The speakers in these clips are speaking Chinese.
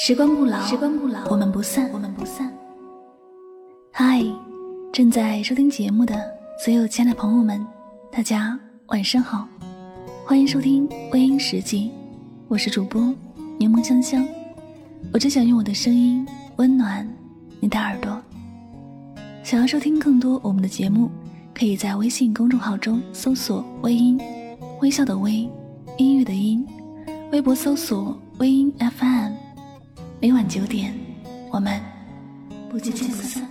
时光不老，我们不散。嗨，正在收听节目的所有亲爱的朋友们，大家晚上好，欢迎收听微音十集，我是主播柠檬香香，我只想用我的声音温暖你的耳朵。想要收听更多我们的节目，可以在微信公众号中搜索微音，微笑的微，音乐的音，微博搜索微音 FM。每晚9点，我们不见不散。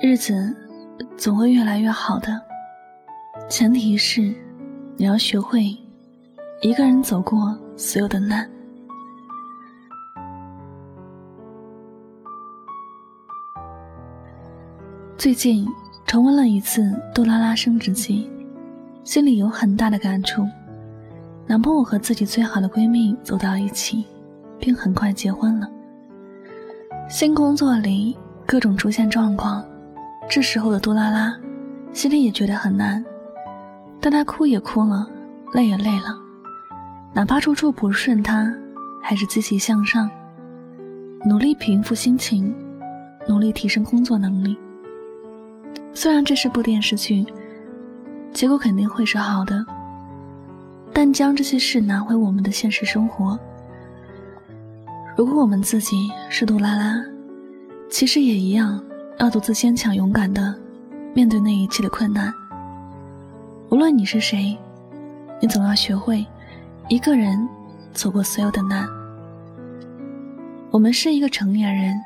日子总会越来越好的，前提是你要学会一个人走过所有的难。最近重温了一次《杜拉拉升职记》，心里有很大的感触。男朋友和自己最好的闺蜜走到一起，并很快结婚了。新工作里各种出现状况，这时候的杜拉拉心里也觉得很难，但她哭也哭了，累也累了，哪怕处处不顺，她还是积极向上，努力平复心情，努力提升工作能力。虽然这是部电视剧，结果肯定会是好的，但将这些事拿回我们的现实生活，如果我们自己是杜拉拉，其实也一样要独自坚强勇敢地面对那一切的困难。无论你是谁，你总要学会一个人走过所有的难。我们是一个成年人，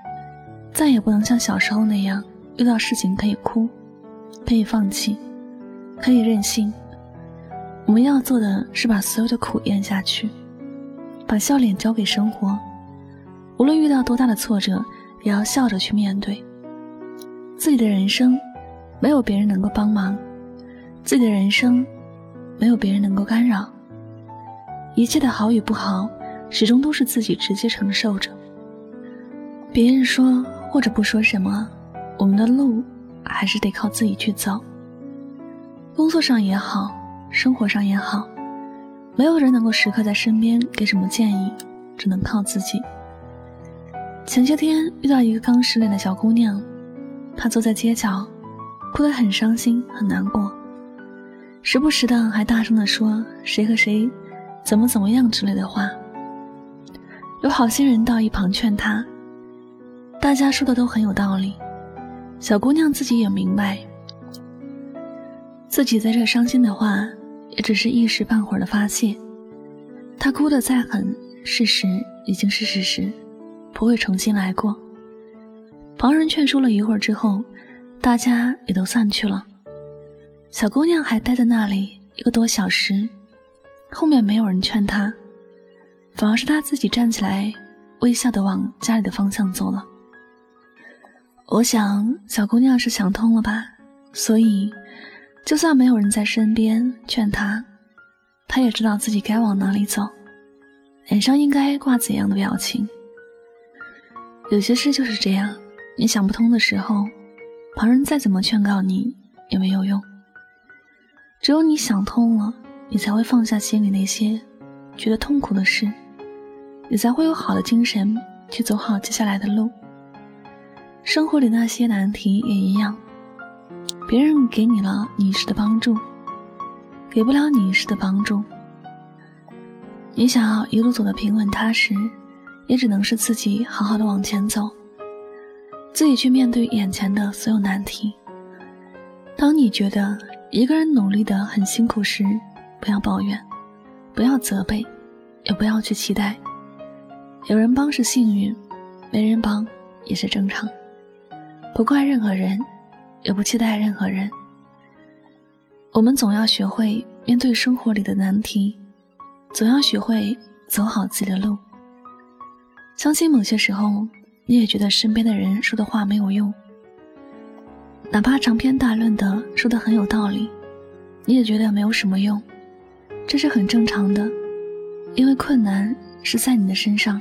再也不能像小时候那样，遇到事情可以哭，可以放弃，可以任性。我们要做的是把所有的苦咽下去，把笑脸交给生活。无论遇到多大的挫折，也要笑着去面对。自己的人生没有别人能够帮忙，自己的人生没有别人能够干扰，一切的好与不好始终都是自己直接承受着。别人说或者不说什么，我们的路还是得靠自己去走。工作上也好，生活上也好，没有人能够时刻在身边给什么建议，只能靠自己。前些天遇到一个刚失恋的小姑娘，她坐在街角，哭得很伤心很难过，时不时的还大声地说谁和谁怎么样之类的话。有好心人到一旁劝她，大家说的都很有道理，小姑娘自己也明白，自己在这伤心的话也只是一时半会儿的发泄。她哭得再狠，事实已经是事实，不会重新来过。旁人劝说了一会儿之后，大家也都散去了。小姑娘还待在那里1个多小时，后面没有人劝她，反而是她自己站起来，微笑地往家里的方向走了。我想小姑娘是想通了吧，所以就算没有人在身边劝她，她也知道自己该往哪里走，脸上应该挂怎样的表情。有些事就是这样，你想不通的时候，旁人再怎么劝告你也没有用，只有你想通了，你才会放下心里那些觉得痛苦的事，你才会有好的精神去走好接下来的路。生活里那些难题也一样，别人给你了你一时的帮助，给不了你一时的帮助。你想要一路走得平稳踏实，也只能是自己好好的往前走，自己去面对眼前的所有难题。当你觉得一个人努力得很辛苦时，不要抱怨，不要责备，也不要去期待。有人帮是幸运，没人帮也是正常。不怪任何人，也不期待任何人。我们总要学会面对生活里的难题，总要学会走好自己的路。相信某些时候你也觉得身边的人说的话没有用，哪怕长篇大论的说得很有道理，你也觉得没有什么用，这是很正常的，因为困难是在你的身上，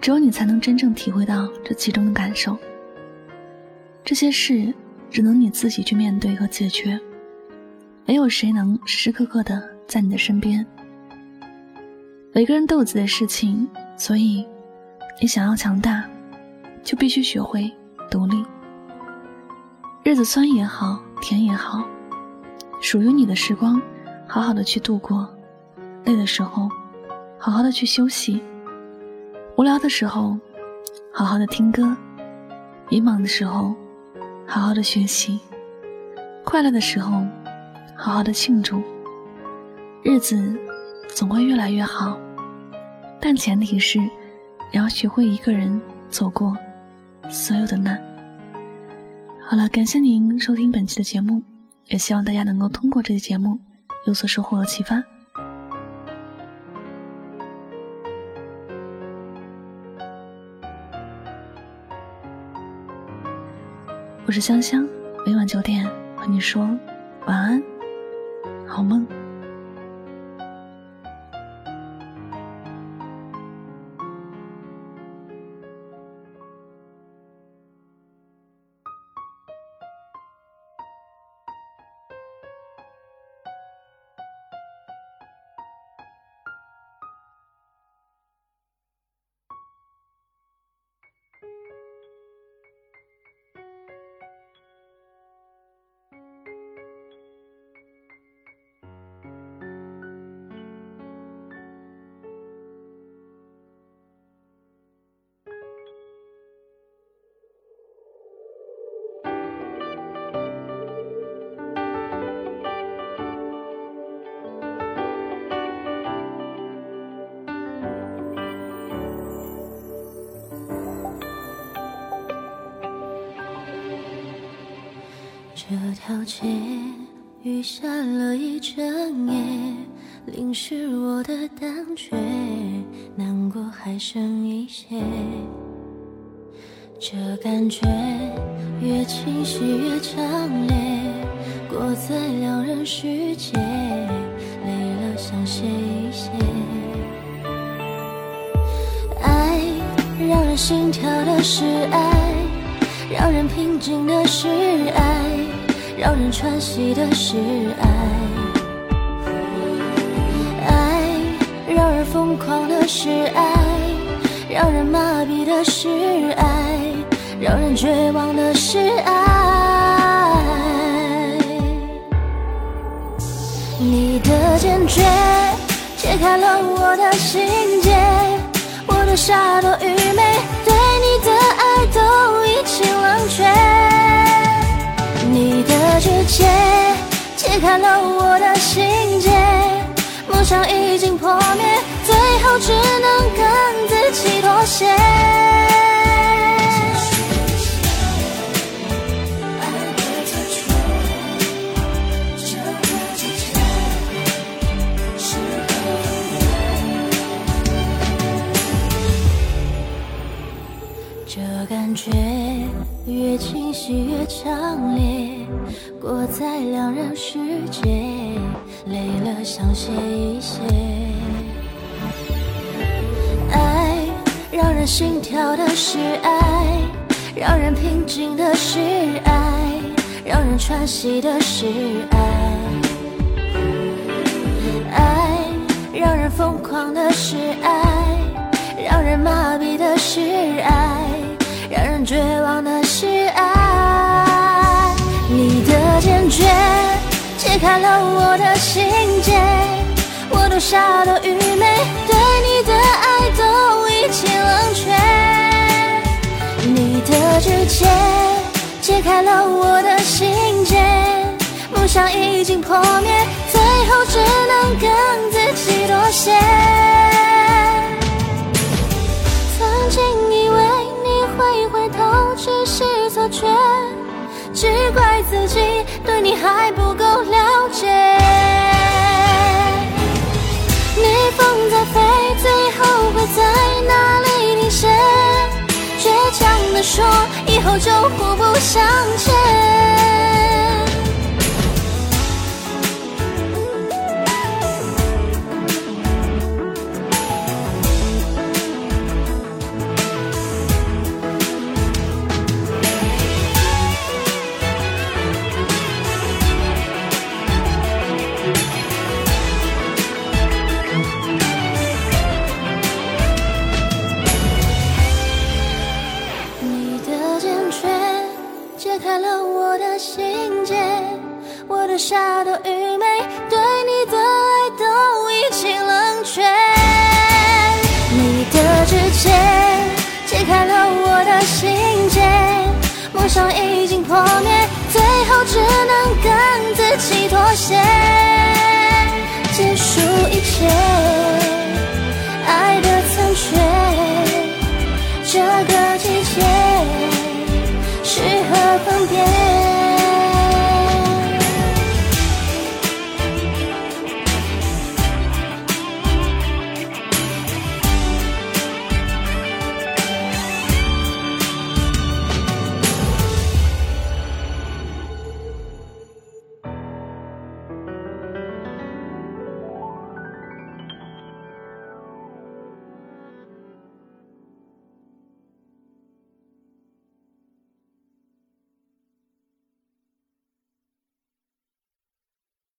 只有你才能真正体会到这其中的感受。这些事只能你自己去面对和解决，没有谁能时时刻刻的在你的身边。每个人都有自己的事情，所以你想要强大，就必须学会独立。日子酸也好，甜也好，属于你的时光好好的去度过，累的时候好好的去休息，无聊的时候好好的听歌，迷茫的时候好好的学习，快乐的时候好好的庆祝。日子总会越来越好，但前提是你要学会一个人走过所有的难。好了，感谢您收听本期的节目，也希望大家能够通过这期节目有所收获和启发。我是香香，每晚9点和你说晚安，好梦。这条街雨下了一整夜，淋湿我的感觉，难过还剩一些。这感觉越清晰越强烈，过在两人世界，累了想歇一歇。爱让人心跳的是爱，让人平静的是爱，让人喘息的是爱，爱让人疯狂的是爱，让人麻痹的是爱，让人绝望的是爱。你的坚决解开了我的心结，我的傻多愚昧对你的爱都已经冷却。你的直接解开了我的心结，梦想已经破灭，最后只能跟自己妥协。这感觉越清晰越强烈，过在两人世界，累了想歇一歇。爱让人心跳的是爱，让人平静的是爱，让人喘息的是爱，爱让人疯狂的是爱，让人麻痹的是爱，让人绝望的是爱。你的坚决解开了我的心结，我多傻多愚昧对你的爱都已经冷却。你的直接解开了我的心结，梦想已经破灭，最后只能跟自己妥协。曾经以为会回头，只是错觉，只怪自己对你还不够了解。逆风在飞，最后会在哪里停歇？倔强的。说以后就互不相欠。傻的愚昧，对你的爱都已经冷却。你的指尖解开了我的心结，梦想已经破灭，最后只能跟自己妥协，结束一切。